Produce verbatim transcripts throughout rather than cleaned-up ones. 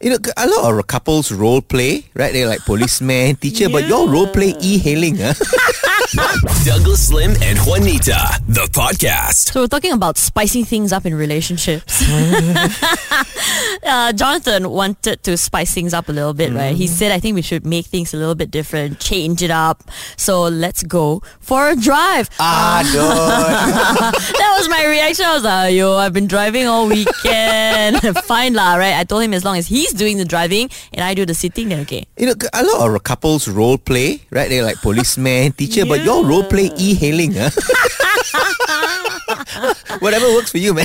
You know, a lot of couples role play, right? They're like policeman, teacher, yeah. But your role play e-hailing, huh? Douglas Lim and Juanita, the podcast. So we're talking about spicing things up in relationships. uh, Jonathan wanted to spice things up a little bit, mm. right? He said, I think we should make things a little bit different, change it up. So let's go for a drive. Ah, uh, no. That was my reaction. I was like, yo, I've been driving all weekend. Fine lah, right? I told him as long as he's doing the driving and I do the sitting, then okay. You know, a lot of couples role play, right? They're like policeman, teacher, yeah. But your role play e-hailing, huh? Whatever works for you, man.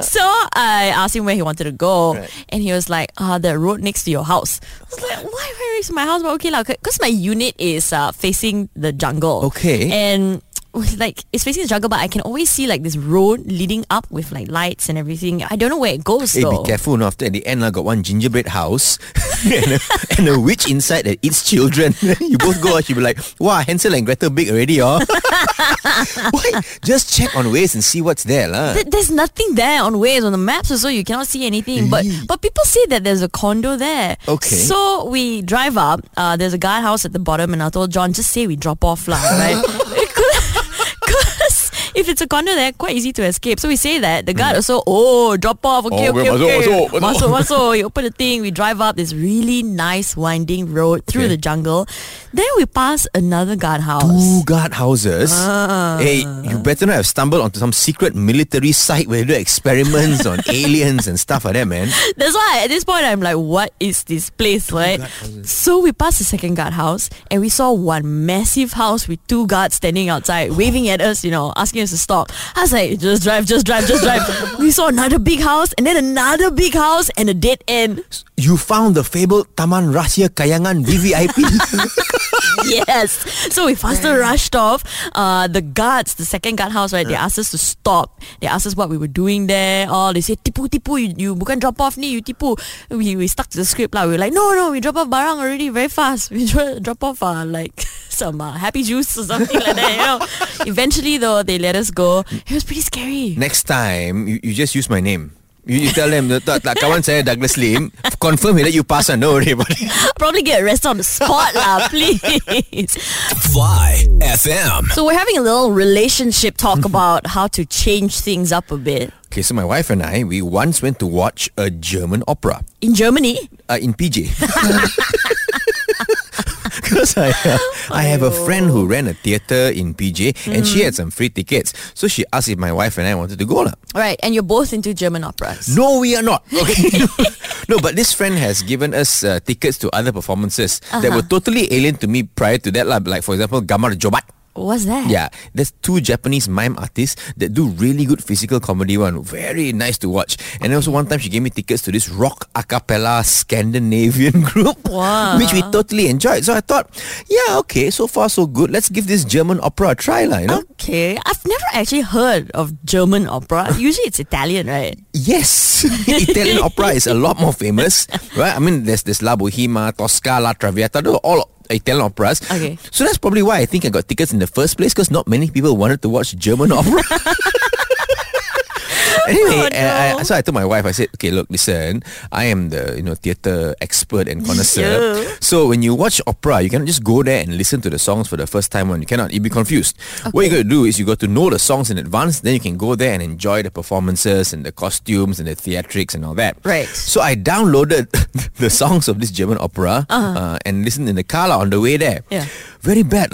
So I asked him where he wanted to go, right. And he was like, "Ah, oh, the road next to your house." I was like, "Why where is my house?" But okay lah, because my unit is uh, facing the jungle. Okay, and like it's facing the jungle, but I can always see like this road leading up with like lights and everything. I don't know where it goes. Hey, though. Be careful! No, after at the end, I got one gingerbread house and, a, and a witch inside that eats children. You both go, she be like, "Wow, Hansel and Gretel big already, oh." Why? Just check on Waze and see what's there, lah. Th- there's nothing there on Waze on the maps, so you cannot see anything. But but people say that there's a condo there. Okay. So we drive up. Uh, there's a guard house at the bottom, and I told John, just say we drop off, lah, right? If it's a condo there, quite easy to escape. So we say that. The guard mm. also, oh, drop off. Okay, oh, okay, okay. Masuk, masuk, masuk. You open the thing. We drive up this really nice winding road through okay. the jungle. Then we pass another guard house. Two guard houses? Ah. Hey, you better not have stumbled onto some secret military site where they do experiments on aliens and stuff like that, man. That's why at this point, I'm like, what is this place, right? So we passed the second guard house and we saw one massive house with two guards standing outside, waving at us, you know, asking to stop. I was like, just drive, just drive, just drive. We saw another big house and then another big house and a dead end. You found the fabled Taman Rahsia Kayangan V V I P. Yes. So we faster rushed off. Uh, the guards, the second guard house, right? They asked us to stop. They asked us what we were doing there. Oh, they said, tipu, tipu, you, you bukan drop off ni, you tipu. We, we stuck to the script lah. We were like, no, no, we drop off barang already very fast. We drop off uh, like some uh, happy juice or something like that, you know. Eventually though, they let us go. It was pretty scary. Next time, you, you just use my name. You, you tell them, kawan saya Douglas Lim, confirm he let you pass on. No, everybody. Probably get arrested on the spot, lah, please. Fly F M. So we're having a little relationship talk about how to change things up a bit. Okay, so my wife and I, we once went to watch a German opera. In Germany? Uh, in P J. Because I, uh, I have a friend who ran a theatre in P J and mm. she had some free tickets. So she asked if my wife and I wanted to go. All right, and you're both into German operas. No, we are not. Okay. No, but this friend has given us uh, tickets to other performances uh-huh. that were totally alien to me prior to that. Like, for example, Gamar Jobat. What's that? Yeah, there's two Japanese mime artists that do really good physical comedy one. Very nice to watch. And also one time she gave me tickets to this rock a cappella Scandinavian group. Wow. Which we totally enjoyed. So I thought, yeah, okay, so far so good. Let's give this German opera a try lah, you know? Okay. I've never actually heard of German opera. Usually it's Italian, right? Yes. Italian opera is a lot more famous. Right? I mean, there's this La Bohema, Tosca, La Traviata. Those are all Italian operas. Okay. So that's probably why I think I got tickets in the first place, because not many people wanted to watch German opera. Anyway, oh, no. I, so I told my wife, I said, okay, look, listen, I am the, you know, theatre expert and connoisseur. Yeah. So when you watch opera, you cannot just go there and listen to the songs for the first time when you cannot. You'll be confused. Okay. What you got to do is you got to know the songs in advance, then you can go there and enjoy the performances and the costumes and the theatrics and all that. Right. So I downloaded the songs of this German opera uh-huh. uh, and listened in the car on the way there. Yeah. Very bad.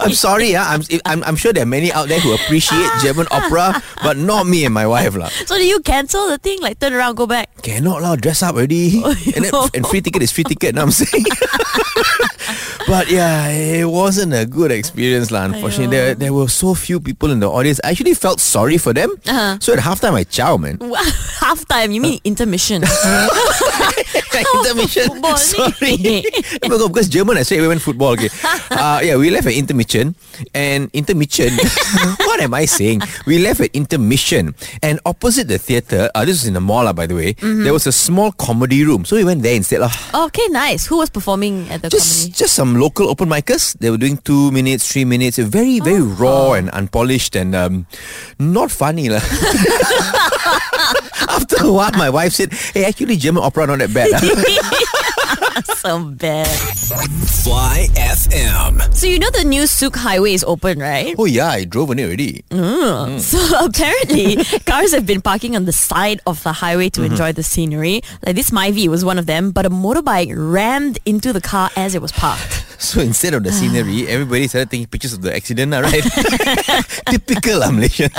I'm sorry. Uh, I'm, I'm I'm sure there are many out there who appreciate German opera, but not me and my wife. La. So do you cancel the thing? Like turn around, go back? Cannot lah. Dress up already. Oh, and, that, and free ticket is free ticket. Know what I'm saying? But yeah, it wasn't a good experience lah. Unfortunately, there, there were so few people in the audience. I actually felt sorry for them. Uh-huh. So at halftime, I chow, man. Halftime? You mean uh. intermission? Intermission. Football, sorry. Because German, I say we went football. Okay. Uh, yeah, we left at intermission and intermission. What am I saying? We left at intermission and opposite the theatre. Uh, this was in the mall, uh, by the way. Mm-hmm. There was a small comedy room, so we went there instead, lah. Uh. Okay, nice. Who was performing at the just, comedy? Just some local open micers. They were doing two minutes, three minutes. Very, very oh. raw and unpolished and um, not funny, lah. After a while, my wife said, hey, actually, German opera not that bad. So bad. Fly F M. So you know the new SUKE highway is open, right? Oh yeah, I drove on it already. Mm. Mm. So apparently, cars have been parking on the side of the highway to mm-hmm. enjoy the scenery. Like this Myvi was one of them, but a motorbike rammed into the car as it was parked. So instead of the scenery, everybody started taking pictures of the accident, right? Typical lah, Malaysian.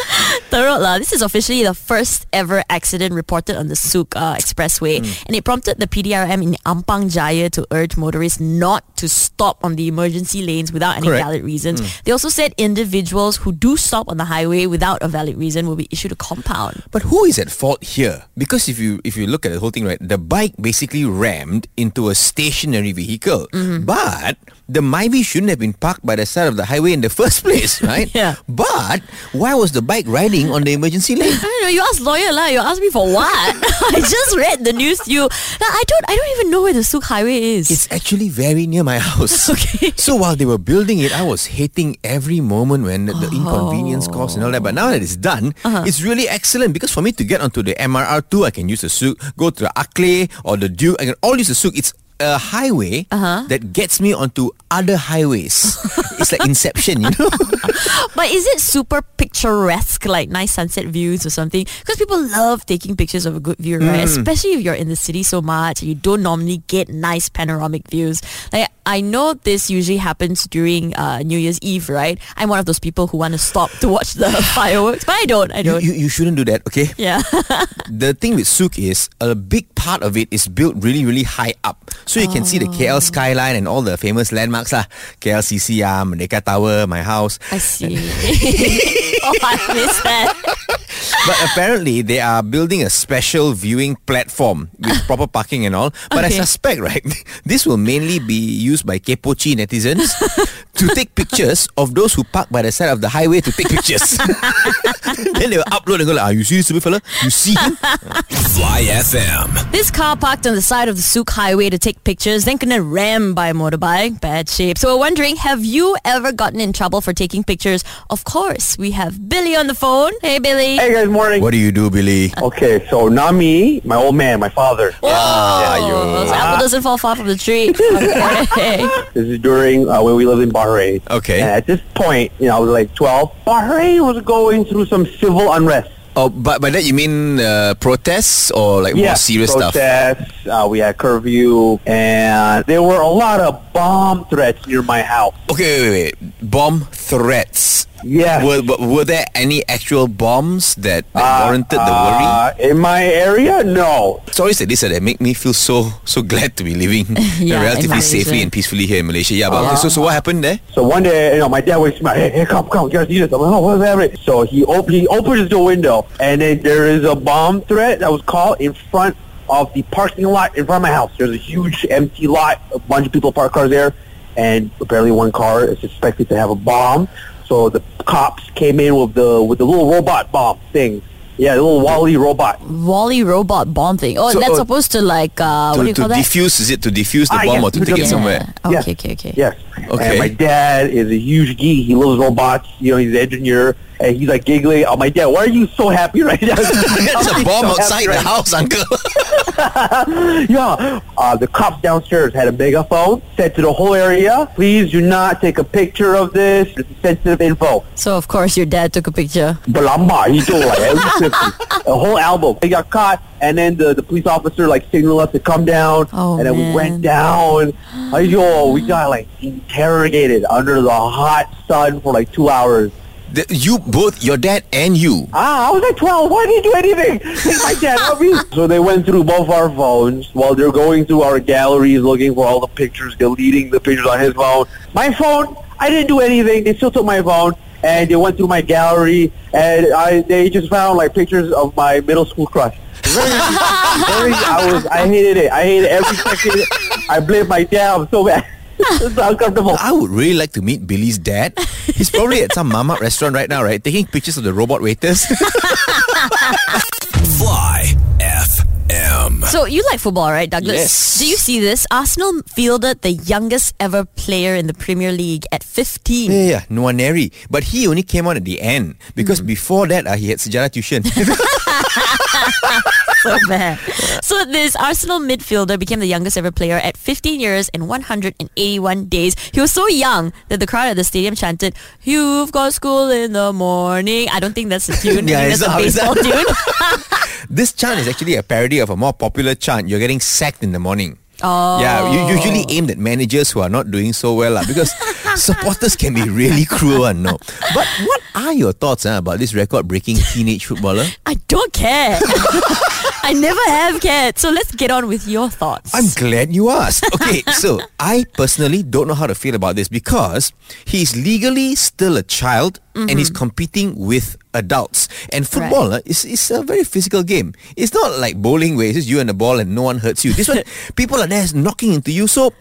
Teruk lah. This is officially the first ever accident reported on the SUKE uh, expressway, mm. and it prompted the P D R M in Ampang Jaya to urge motorists not to stop on the emergency lanes without any Correct. valid reasons. Mm. They also said individuals who do stop on the highway without a valid reason will be issued a compound. But who is at fault here? Because if you if you look at the whole thing, right, the bike basically rammed into a stationary vehicle, mm-hmm. but the Myvi shouldn't have been parked by the side of the highway in the first place, right? Yeah. But why was the bike riding on the emergency lane? I don't know. You asked lawyer lah. You asked me for what? I just read the news to you. Now, I don't. I don't even know where the SUKE highway is. It's actually very near my house. Okay. So while they were building it, I was hating every moment when the, the oh. inconvenience caused and all that. But now that it's done, uh-huh. it's really excellent because for me to get onto the M R R two, I can use the SUKE. Go to the Aklé or the Duke. I can all use the SUKE. It's a highway uh-huh. that gets me onto other highways. It's like Inception, you know. But is it super picturesque, like nice sunset views or something? Because people love taking pictures of a good view, right? Mm. Especially if you're in the city so much, you don't normally get nice panoramic views. Like I know this usually happens during uh, New Year's Eve, right? I'm one of those people who want to stop to watch the fireworks, but I don't. I don't. You, you, you shouldn't do that, okay? Yeah. The thing with SUKE is a big part of it is built really, really high up. So you can oh. see the K L skyline and all the famous landmarks lah. K L C C, uh, Merdeka Tower, my house. I see. Oh, I miss that. But apparently they are building a special viewing platform with proper parking and all. But okay. I suspect, right, this will mainly be used by Kepochi netizens to take pictures of those who park by the side of the highway to take pictures. Then they will upload and go like, "Ah, you see this stupid fella? You see him?" Fly F M. This car parked on the side of the SUKE highway to take pictures, then gonna ram by a motorbike. Bad shape. So we're wondering, have you ever gotten in trouble for taking pictures? Of course, we have Billy on the phone. Hey, Billy. Hey, guys. Morning. What do you do, Billy? Okay, so not me, my old man, my father. Whoa. Yeah, yeah, so apple doesn't fall far from the tree. Okay. This is during uh, when we lived in Bahrain. Okay. And at this point, you know, I was like twelve. Bahrain was going through some civil unrest. Oh, but by that you mean uh, protests or like yeah, more serious protests, stuff? Yeah, uh, protests. We had curfew, and there were a lot of bomb threats near my house. Okay, wait, wait, wait. Bomb threats. Yeah. Were, were there any actual bombs that, that uh, warranted the worry? Uh, in my area, no. It's always like this that make me feel so so glad to be living yeah, relatively safely and peacefully here in Malaysia. Yeah, but uh, okay, so so what happened there? So one day, you know, my dad wakes me up. Hey, hey, come, come, you gotta see this. I'm like, oh, what's happening? So he op- he opens the window, and then there is a bomb threat that was called in front of the parking lot in front of my house. There's a huge empty lot. A bunch of people park cars there, and apparently one car is suspected to have a bomb. So the cops came in with the with the little robot bomb thing. Yeah, the little Wall-E robot. Wall-E robot bomb thing. Oh, so, that's uh, supposed to like, uh, to, what do you call that? To defuse, is it to defuse the ah, bomb yes, or to take it yeah. somewhere? Okay, yes. okay, okay. Yes. Okay. And my dad is a huge geek. He loves robots. You know, he's an engineer. And he's like giggling. Oh, my dad, why are you so happy right now? There's a bomb so outside right the house, uncle. Yeah. Uh, the cops downstairs had a megaphone, said to the whole area, please do not take a picture of this. It's sensitive info. So, of course, your dad took a picture. Balamba, he told like at least fifty. A whole album. They got caught. And then the, the police officer like signaled us to come down. Oh, and then man. we went down. Yo, we got like interrogated under the hot sun for like two hours. The, you both, your dad and you. Ah, I was like twelve. Why didn't you do anything? It's my dad, not me. So they went through both our phones while they're going through our galleries looking for all the pictures, deleting the pictures on his phone. My phone, I didn't do anything. They still took my phone and they went through my gallery and I they just found like pictures of my middle school crush. Very, very, I was, I hated it. I hated every second. I blamed my dad. I'm so bad. It's uncomfortable. I would really like to meet Billy's dad. He's probably at some mamak restaurant right now, right? Taking pictures of the robot waiters. Fly F M. So you like football, right, Douglas? Yes. Do you see this? Arsenal fielded the youngest ever player in the Premier League at fifteen. Yeah, yeah, yeah. Nwaneri. But he only came on at the end because mm. before that uh, he had sejarah tuition. So bad. So this Arsenal midfielder became the youngest ever player at fifteen years and one hundred eighty-one days. He was so young that the crowd at the stadium chanted, "You've got school in the morning." I don't think that's a tune. Yeah, I think that's a baseball tune. This chant is actually a parody of a more popular chant, "You're getting sacked in the morning." Oh. Yeah, you usually aimed at managers who are not doing so well uh, because supporters can be really cruel. Uh, no. But what are your thoughts uh, about this record-breaking teenage footballer? I don't care. I never have cared. So let's get on with your thoughts. I'm glad you asked. Okay, so I personally don't know how to feel about this because he's legally still a child. Mm-hmm. And he's competing with adults. And football right. uh, is, is a very physical game. It's not like bowling where it's just you and the ball and no one hurts you. This one, people are there knocking into you. So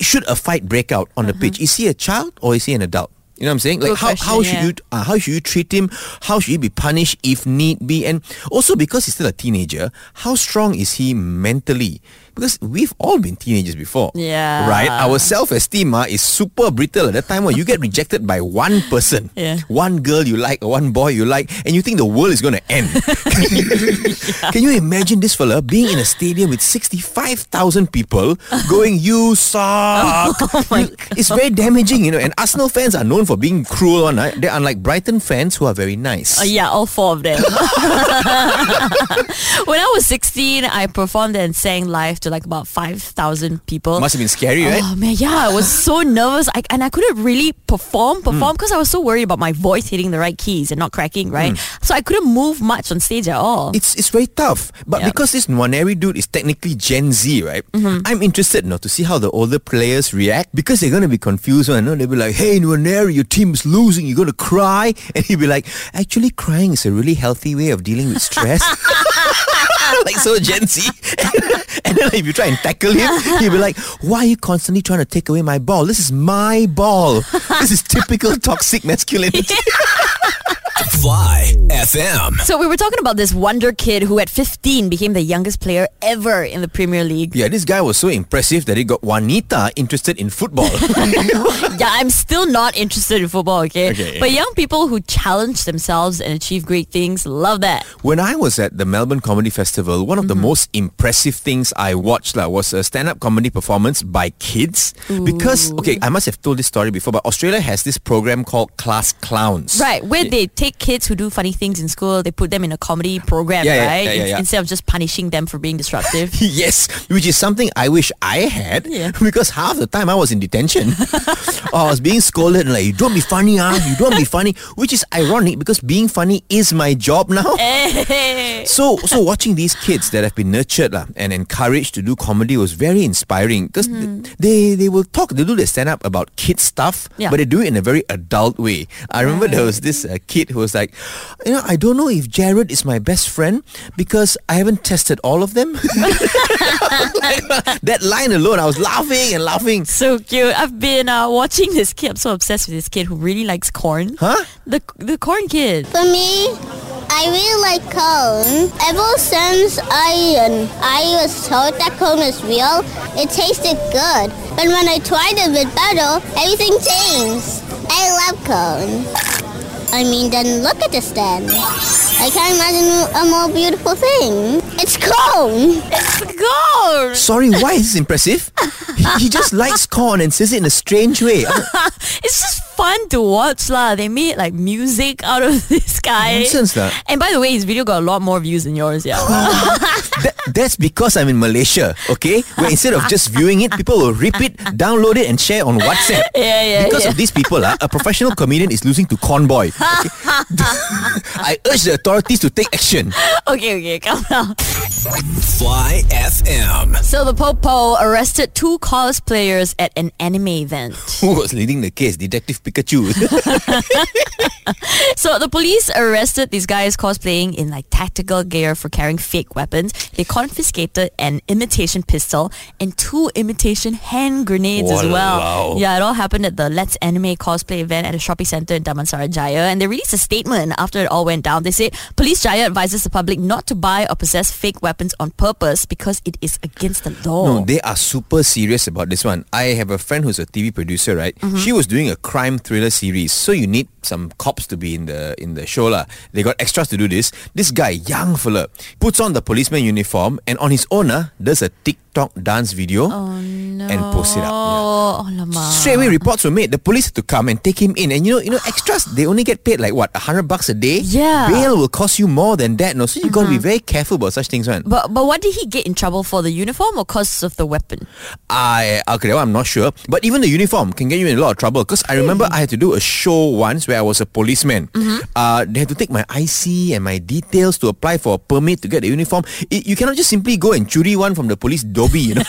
should a fight break out on uh-huh. the pitch, is he a child or is he an adult? You know what I'm saying? Like Good how, question, how should yeah. you uh, how should you treat him? How should he be punished if need be? And also because he's still a teenager, how strong is he mentally? Because we've all been teenagers before. Yeah. Right? Our self-esteem uh, is super brittle at that time where you get rejected by one person. Yeah. One girl you like or one boy you like, and you think the world is going to end. Yeah. Can you imagine this fella being in a stadium with sixty-five thousand people going, "You suck." Oh my God. It's very damaging, you know. And Arsenal fans are known for being cruel on night. They're unlike Brighton fans who are very nice. Uh, yeah, all four of them. When I was sixteen, I performed and sang live to like about five thousand people. Must have been scary, right? Oh man, yeah, I was so nervous I, and I couldn't really perform perform because mm. I was so worried about my voice hitting the right keys and not cracking, right? Mm. So I couldn't move much on stage at all. It's it's very tough. But yeah. because this Nwaneri dude is technically Gen Z, right? Mm-hmm. I'm interested now to see how the older players react because they're going to be confused. Right? They'll be like, "Hey Nwaneri, your team's losing, you're going to cry." And he'll be like, "Actually crying is a really healthy way of dealing with stress." Like so Gen Z. And then if you try and tackle him, he'll be like, "Why are you constantly trying to take away my ball? This is my ball." This is typical toxic masculinity. Yeah. Fly F M. So we were talking about this wonder kid who at fifteen became the youngest player ever in the Premier League. Yeah, this guy was so impressive that he got Juanita interested in football. Yeah, I'm still not interested in football, okay? okay? But young people who challenge themselves and achieve great things, love that. When I was at the Melbourne Comedy Festival, one of mm-hmm. the most impressive things I watched la, was a stand-up comedy performance by kids. Ooh. Because, okay, I must have told this story before, but Australia has this program called Class Clowns. Right, where yeah. they take kids who do funny things in school, they put them in a comedy program, yeah, yeah, right? Yeah, yeah, yeah. Instead of just punishing them for being disruptive. Yes, which is something I wish I had yeah. because half the time I was in detention. Oh, I was being scolded and like, "You don't be funny, ah, you don't be funny," which is ironic because being funny is my job now. Hey. So, so watching these kids that have been nurtured lah, and encouraged to do comedy was very inspiring because mm-hmm. they, they will talk, they do their stand-up about kid stuff, yeah. but they do it in a very adult way. I remember right. there was this uh, kid who was like, "You know, I don't know if Jared is my best friend because I haven't tested all of them." Like, that line alone, I was laughing and laughing. So cute. I've been uh, watching this kid. I'm so obsessed with this kid who really likes corn. Huh? The the corn kid. For me, I really like corn. Ever since I I was told that corn is real, it tasted good. But when I tried it with butter, everything changed. I love corn. I mean, then look at this then. I can't imagine a more beautiful thing. It's corn. It's corn. Sorry, why is this impressive? He, he just likes corn and says it in a strange way. It's just fun to watch lah. They made like music out of this guy. Nonsense lah. And by the way, his video got a lot more views than yours. Yeah. that, That's because I'm in Malaysia. Okay, where instead of just viewing it, people will rip it, download it and share on WhatsApp. Yeah, yeah. Because yeah. of these people lah, a professional comedian is losing to corn boy. Okay. I urge the authorities to take action. Okay, okay, calm down. Fly F M. So the Popo arrested two cosplayers at an anime event. Who was leading the case? Detective Pikachu Pikachu. So the police arrested these guys cosplaying in like tactical gear for carrying fake weapons. They confiscated an imitation pistol and two imitation hand grenades oh, as well. Wow. Yeah, it all happened at the Let's Anime cosplay event at a shopping centre in Damansara Jaya, and they released a statement after it all went down. They said, Police Jaya advises the public not to buy or possess fake weapons on purpose because it is against the law. No, they are super serious about this one. I have a friend who's a T V producer, right? Mm-hmm. She was doing a crime thriller series, so you need some cops to be in the in the show lah. They got extras to do this. This guy, young fella, puts on the policeman uniform and on his own uh, does a TikTok dance video oh, no. and posts it up. Yeah. Oh, straight away reports were made. The police had to come and take him in. And you know, you know, extras they only get paid like what a hundred bucks a day. Yeah, bail will cost you more than that. No, so you mm-hmm. got to be very careful about such things, man. But but what did he get in trouble for? The uniform or cause of the weapon? I okay, well, I'm not sure. But even the uniform can get you in a lot of trouble. Because I remember I had to do a show once where I was a policeman. Mm-hmm. Uh, they had to take my I C and my details to apply for a permit to get the uniform. It, you cannot just simply go and churi one from the police dobby, you know.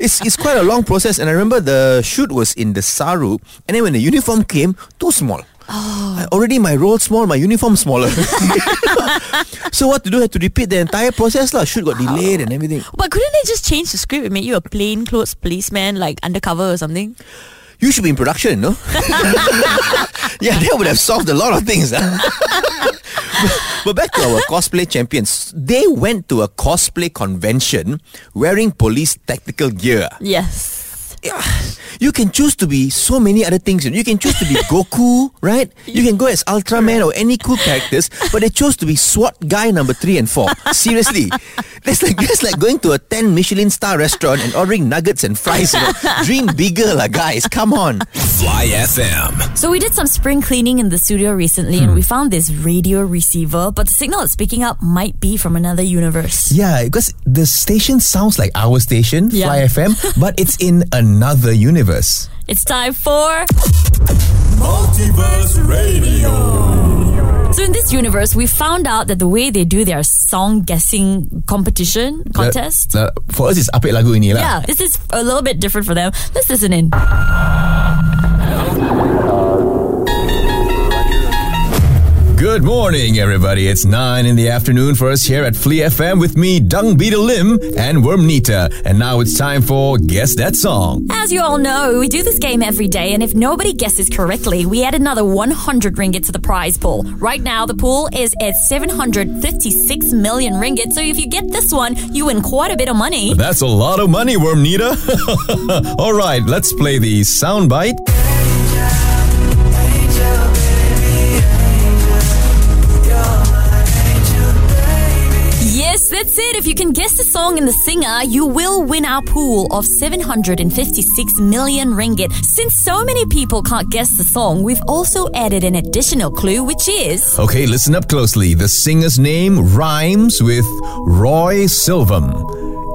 it's it's quite a long process. And I remember the shoot was in the Saru, and then when the uniform came, too small. Oh. I, already my role small, my uniform smaller. So what to do? I had to repeat the entire process lah. Shoot got delayed oh. and everything. But couldn't they just change the script and make you a plainclothes policeman, like undercover or something? You should be in production, no? Yeah, that would have solved a lot of things. But back to our cosplay champions. They went to a cosplay convention wearing police tactical gear. Yes. You can choose to be so many other things. You can choose to be Goku, right? You can go as Ultraman or any cool characters, but they chose to be SWAT guy number three and four. Seriously, that's like that's like going to a ten Michelin star restaurant and ordering nuggets and fries. You know? Dream bigger, lah, guys. Come on. Fly F M. So we did some spring cleaning in the studio recently, hmm. and we found this radio receiver, but the signal it's picking up might be from another universe. Yeah, because the station sounds like our station, yeah. Fly F M, but it's in a another universe. It's time for Multiverse Radio. So in this universe, we found out that the way they do their song guessing competition, contest. The, the, for us, it's Apik Lagu Ini lah. Yeah, this is a little bit different for them. Let's listen in. Good morning, everybody. It's nine in the afternoon for us here at Flea F M with me, Dung Beetle Lim and Wormnita. And now it's time for Guess That Song. As you all know, we do this game every day, and if nobody guesses correctly, we add another one hundred ringgit to the prize pool. Right now, the pool is at seven hundred fifty-six million ringgit, so if you get this one, you win quite a bit of money. That's a lot of money, Wormnita. All right, let's play the soundbite. That's it. If you can guess the song and the singer, you will win our pool of seven hundred fifty-six million ringgit. Since so many people can't guess the song, we've also added an additional clue, which is... Okay, listen up closely. The singer's name rhymes with Roy Silvam.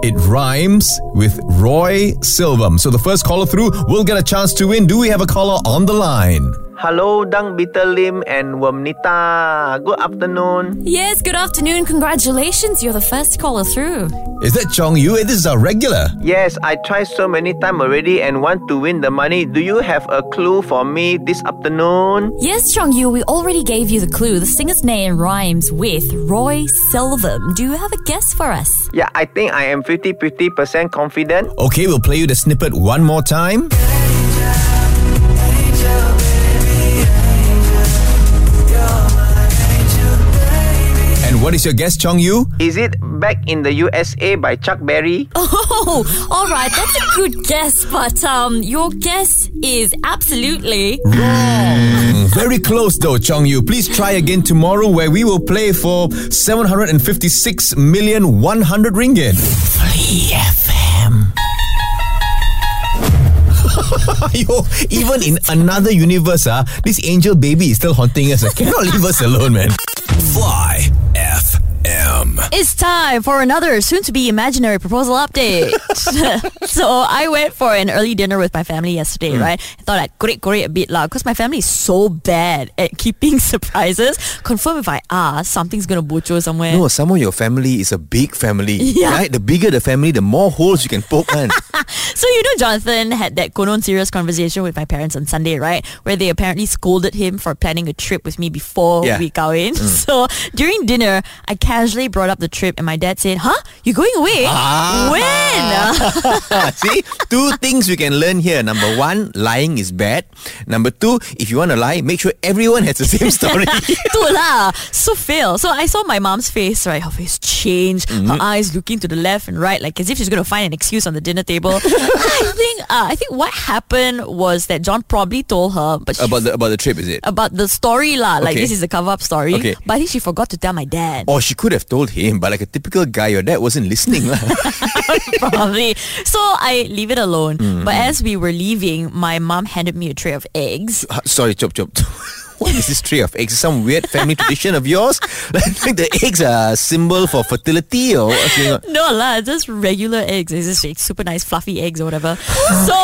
It rhymes with Roy Silvam. So the first caller through will get a chance to win. Do we have a caller on the line? Hello, Dung Beetle Lim and Wormnita. Good afternoon. Yes, good afternoon. Congratulations, you're the first caller through. Is that Chong Yu? This is our regular. Yes, I tried so many times already and want to win the money. Do you have a clue for me this afternoon? Yes, Chong Yu, we already gave you the clue. The singer's name rhymes with Roy Silvam. Do you have a guess for us? Yeah, I think I am fifty-fifty percent confident. Okay, we'll play you the snippet one more time. What is your guess, Chong Yu? Is it Back in the U S A by Chuck Berry? Oh, alright, that's a good guess, but um, your guess is absolutely wrong. Mm, very close though, Chong Yu. Please try again tomorrow where we will play for seven hundred fifty-six million one hundred ringgit. Free F M. Yo, even in another universe, uh, this angel baby is still haunting us. I cannot leave us alone, man. Fly F M. It's time for another soon-to-be imaginary proposal update. So I went for an early dinner with my family yesterday, mm. right? I thought I'd korek korek a bit lah, because my family is so bad at keeping surprises. Confirm if I ask, something's gonna butcher somewhere. No, somehow your family is a big family, yeah. right? The bigger the family, the more holes you can poke in. So you know Jonathan had that konon serious conversation with my parents on Sunday, right? Where they apparently scolded him for planning a trip with me before yeah. we kahwin. Mm. So during dinner, I casually brought up the trip and my dad said, huh? You're going away? Ah. When? See, two things we can learn here. Number one, lying is bad. Number two, if you want to lie, make sure everyone has the same story. So fail. So I saw my mom's face, right? Her face changed. Mm-hmm. Her eyes looking to the left and right, like as if she's going to find an excuse on the dinner table. I think uh, I think what happened was that John probably told her, but she, about the about the trip, is it? About the story lah. Like okay. this is a cover up story. Okay. But I think she forgot to tell my dad. Or she could have told him, but like a typical guy, your dad wasn't listening lah. Probably. So I leave it alone. Mm-hmm. But as we were leaving, my mom handed me a tray of eggs. Uh, sorry, chop chop. What is this tray of eggs? Some weird family tradition of yours? Like the eggs are a symbol for fertility or no lah, just regular eggs. It's just like super nice fluffy eggs or whatever. So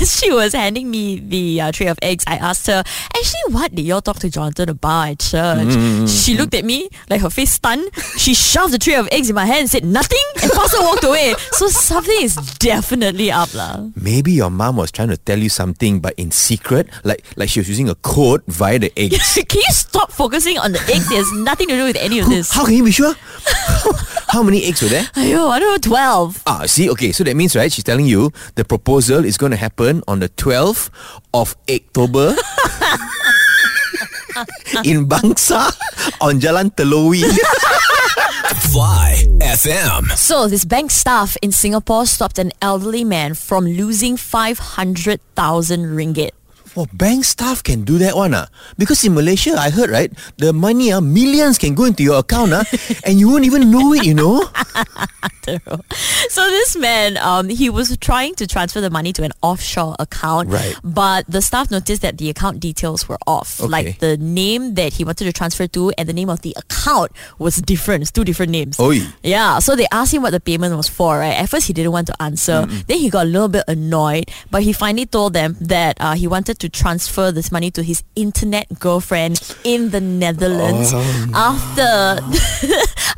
as she was handing me the uh, tray of eggs, I asked her, actually what did y'all talk to Jonathan about at church? Mm-hmm. She looked at me, like her face stunned. She shoved the tray of eggs in my hand and said nothing and also walked away. So something is definitely up lah. Maybe your mom was trying to tell you something but in secret, like like she was using a code via the eggs. Can you stop focusing on the eggs? There's nothing to do with any of this. How can you be sure? How many eggs were there? Ayo, I don't know, twelve. Ah, see, okay, so that means, right, she's telling you the proposal is going to happen on the twelfth of October in Bangsa on Jalan Telowi. Fly F M. So this bank staff in Singapore stopped an elderly man from losing five hundred thousand ringgit. Well, bank staff can do that one. Uh. Because in Malaysia, I heard, right, the money, uh, millions can go into your account uh, and you won't even know it, you know. So this man, um, he was trying to transfer the money to an offshore account. Right. But the staff noticed that the account details were off. Okay. Like the name that he wanted to transfer to and the name of the account was different. It's two different names. Oy. Yeah. So they asked him what the payment was for, right? At first, he didn't want to answer. Mm-mm. Then he got a little bit annoyed. But he finally told them that uh, he wanted to to transfer this money to his internet girlfriend in the Netherlands oh. after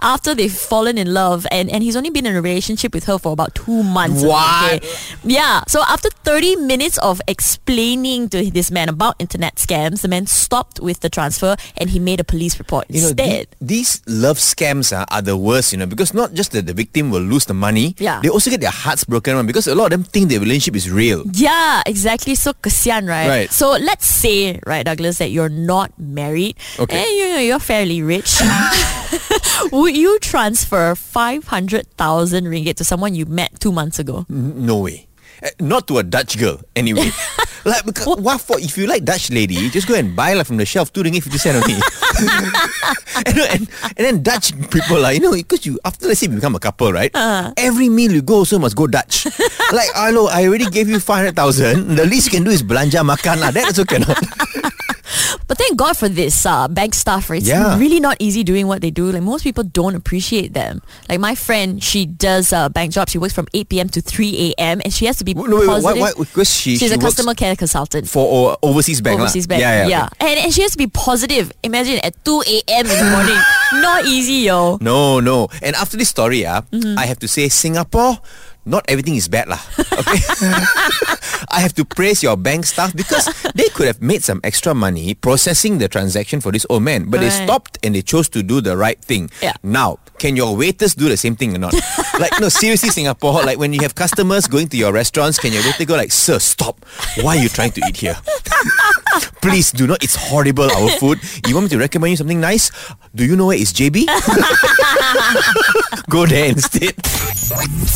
after they've fallen in love and, and he's only been in a relationship with her for about two months. What? Okay. Yeah. So after thirty minutes of explaining to this man about internet scams, the man stopped with the transfer and he made a police report you instead. Know, the, these love scams are, are the worst, you know, because not just that the victim will lose the money, yeah. they also get their hearts broken because a lot of them think their relationship is real. Yeah, exactly. So kasihan, right? Right. So let's say, right, Douglas, that you're not married okay. and you know you're fairly rich. Would you transfer five hundred thousand ringgit to someone you met two months ago? No way. Uh, not to a Dutch girl, anyway. Like, because, what for? If you like Dutch lady, just go and buy like, from the shelf two ringgit fifty cent only. and, and, and then Dutch people, like, you know, because you after let's say you become a couple, right? Uh-huh. Every meal you go also must go Dutch. Like, I know, I already gave you five hundred thousand. The least you can do is belanja makan lah. That also cannot. But thank God for this uh, bank staff. It's yeah. really not easy doing what they do. Like most people don't appreciate them. Like my friend, she does a uh, bank job. She works from eight p.m. to three a.m. and she has to be no, positive. Wait, wait, wait, wait. She, She's she a customer care consultant for uh, overseas bank. Overseas bank. Yeah, yeah, yeah. Okay. And and she has to be positive. Imagine at two a.m. in the morning. Not easy, yo. No, no. And after this story, uh, mm-hmm. I have to say Singapore. Not everything is bad lah. Okay. I have to praise your bank staff because they could have made some extra money processing the transaction for this old man. But right. they stopped and they chose to do the right thing. Yeah. Now, can your waiters do the same thing or not? Like, no, seriously, Singapore, like when you have customers going to your restaurants, can your waiter go like, sir, stop. Why are you trying to eat here? Please do not. It's horrible, our food. You want me to recommend you something nice? Do you know where is J B? Go there instead.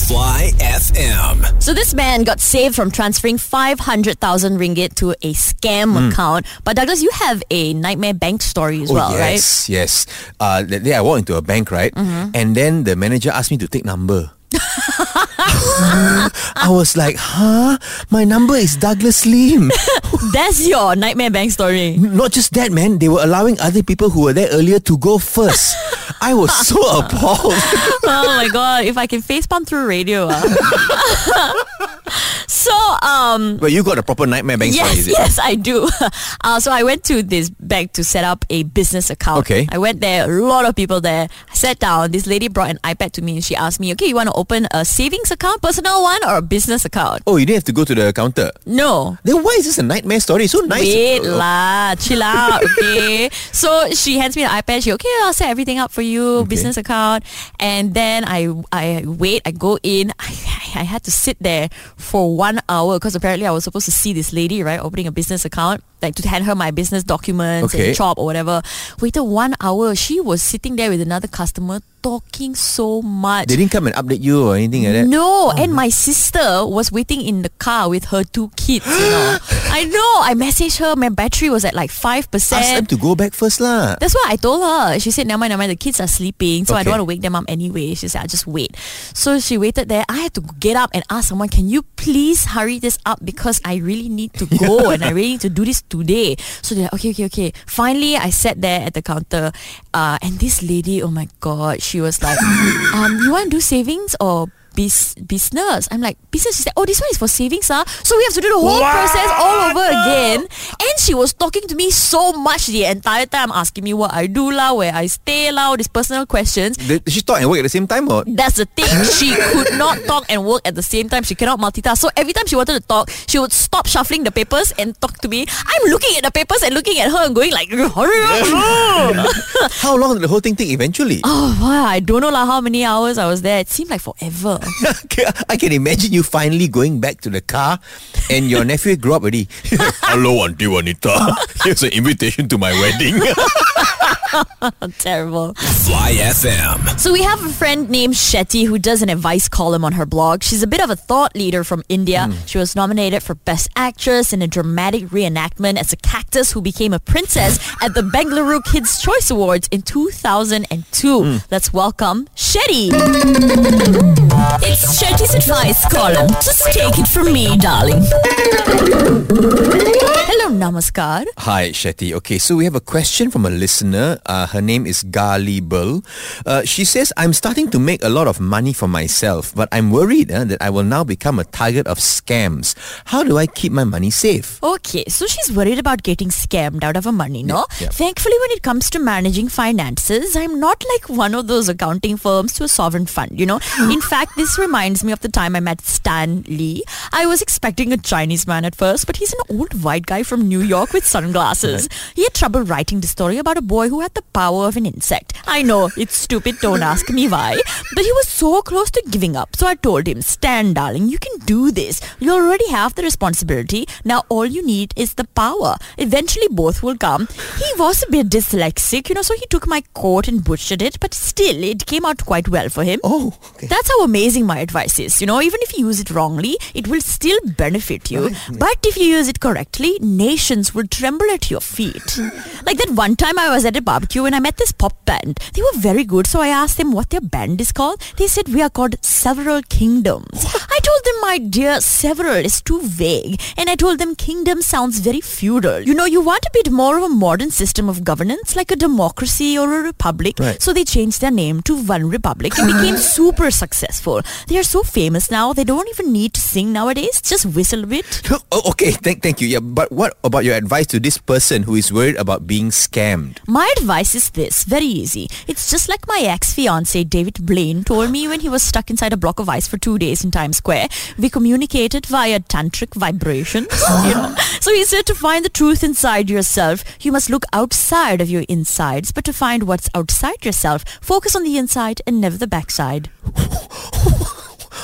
Fly F M. So this man got saved from transferring five hundred thousand ringgit to a scam mm. account. But Douglas, you have a nightmare bank story as oh, well, yes, right? Yes, yes. Uh, that day I walked into a bank, right? Mm-hmm. And then the manager asked me to take number. I was like, huh? My number is Douglas Lim. That's your nightmare bank story. Not just that, man. They were allowing other people who were there earlier to go first. I was so appalled. Oh my god, if I can facepalm through radio. Uh. So um well, you got a proper nightmare bank yes, story, is it? Yes, I do. uh, So I went to this bank to set up a business account. Okay. I went there, a lot of people there. I sat down. This lady brought an iPad to me and she asked me, okay, you want to open a savings account, personal one, or a business account? Oh, you didn't have to go to the counter? No. Then why is this a nightmare story? So nice. Wait oh. lah, chill out, okay. So she hands me the iPad. She okay, I'll set everything up for you, okay. Business account. And then I I wait, I go in. I, I had to sit there for one hour because apparently I was supposed to see this lady, right, opening a business account, like to hand her my business documents, okay, and job or whatever. Waited one hour. She was sitting there with another customer talking so much. They didn't come and update you or anything like that? No. Oh, and my sister was waiting in the car with her two kids, you know. I know. I messaged her. My battery was at like five percent. Ask them to go back first lah. That's what I told her. She said, never mind, never mind. The kids are sleeping, so okay, I don't want to wake them up anyway. She said, I'll just wait. So she waited there. I had to get up and ask someone, can you please hurry this up because I really need to go and I really need to do this today. So they're like, okay, okay, okay. Finally, I sat there at the counter uh, and this lady, oh my God, she was like, um, you want to do savings or bis- business? I'm like, business? She said, oh, this one is for savings. Huh? So we have to do the whole wow. process all over again. And she was talking to me so much the entire time, asking me what I do, lah, where I stay, lah, all these personal questions. Did she talk and work at the same time? Or? That's the thing. She could not talk and work at the same time. She cannot multitask. So every time she wanted to talk, she would stop shuffling the papers and talk to me. I'm looking at the papers and looking at her and going like, how long did the whole thing take eventually? Oh, wow. I don't know lah, how many hours I was there. It seemed like forever. I can imagine you finally going back to the car and your nephew grew up already. Hello, Auntie Juanita. Here's an invitation to my wedding. Terrible. Fly F M. So we have a friend named Shetty who does an advice column on her blog. She's a bit of a thought leader from India. Mm. She was nominated for Best Actress in a dramatic reenactment as a cactus who became a princess at the Bengaluru Kids Choice Awards in two thousand two. Mm. Let's welcome Shetty. It's Shetty's advice column. Just take it from me, darling. Hello, namaskar. Hi, Shetty. Okay, so we have a question from a listener. Uh, her name is Galibal. Uh, she says, I'm starting to make a lot of money for myself, but I'm worried uh, that I will now become a target of scams. How do I keep my money safe? Okay, so she's worried about getting scammed out of her money, no? Yeah, yeah. Thankfully, when it comes to managing finances, I'm not like one of those accounting firms to a sovereign fund, you know? In fact, this reminds me of the time I met Stan Lee. I was expecting a Chinese man at first, but he's an old white guy from New York with sunglasses. He had trouble writing the story about a boy who had the power of an insect. I know, it's stupid, don't ask me why. But he was so close to giving up. So I told him, Stan, darling, you can do this. You already have the responsibility. Now all you need is the power. Eventually both will come. He was a bit dyslexic, you know, so he took my quote and butchered it, but still it came out quite well for him. Oh, okay. That's how amazing my advice is. You know, even if you use it wrongly, it will still benefit you. But if you use it correctly, nations will tremble at your feet. Like that one time I was at a barbecue and I met this pop band. They were very good, so I asked them what their band is called. They said, we are called Several Kingdoms. I told them, my dear, several is too vague. And I told them, kingdom sounds very feudal. You know, you want a bit more of a modern system of governance, like a democracy or a republic. Right. So they changed their name to OneRepublic and became super successful. They are so famous now, they don't even need to sing nowadays. Just whistle a bit. Oh, okay, thank, thank you. Yeah, but what about your advice to this person who is worried about being scammed? My advice is this, very easy. It's just like my ex-fiancé David Blaine told me when he was stuck inside a block of ice for two days in Times Square. We communicated via tantric vibrations. You know? So he said, to find the truth inside yourself, you must look outside of your insides. But to find what's outside yourself, focus on the inside and never the backside.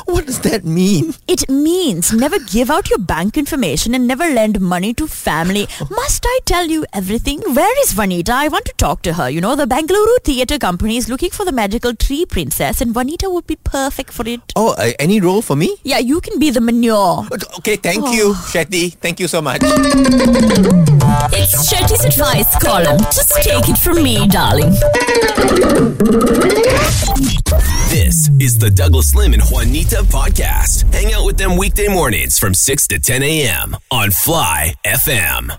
What does that mean? It means never give out your bank information and never lend money to family. Must I tell you everything? Where is Juanita? I want to talk to her. You know, the Bengaluru Theatre Company is looking for the magical tree princess and Juanita would be perfect for it. Oh, uh, any role for me? Yeah, you can be the manure. Okay, thank oh. you, Shetty. Thank you so much. It's Shetty's advice column. Just take it from me, darling. This is the Douglas Lim and Juanita podcast. Hang out with them weekday mornings from six to ten a.m. on Fly F M.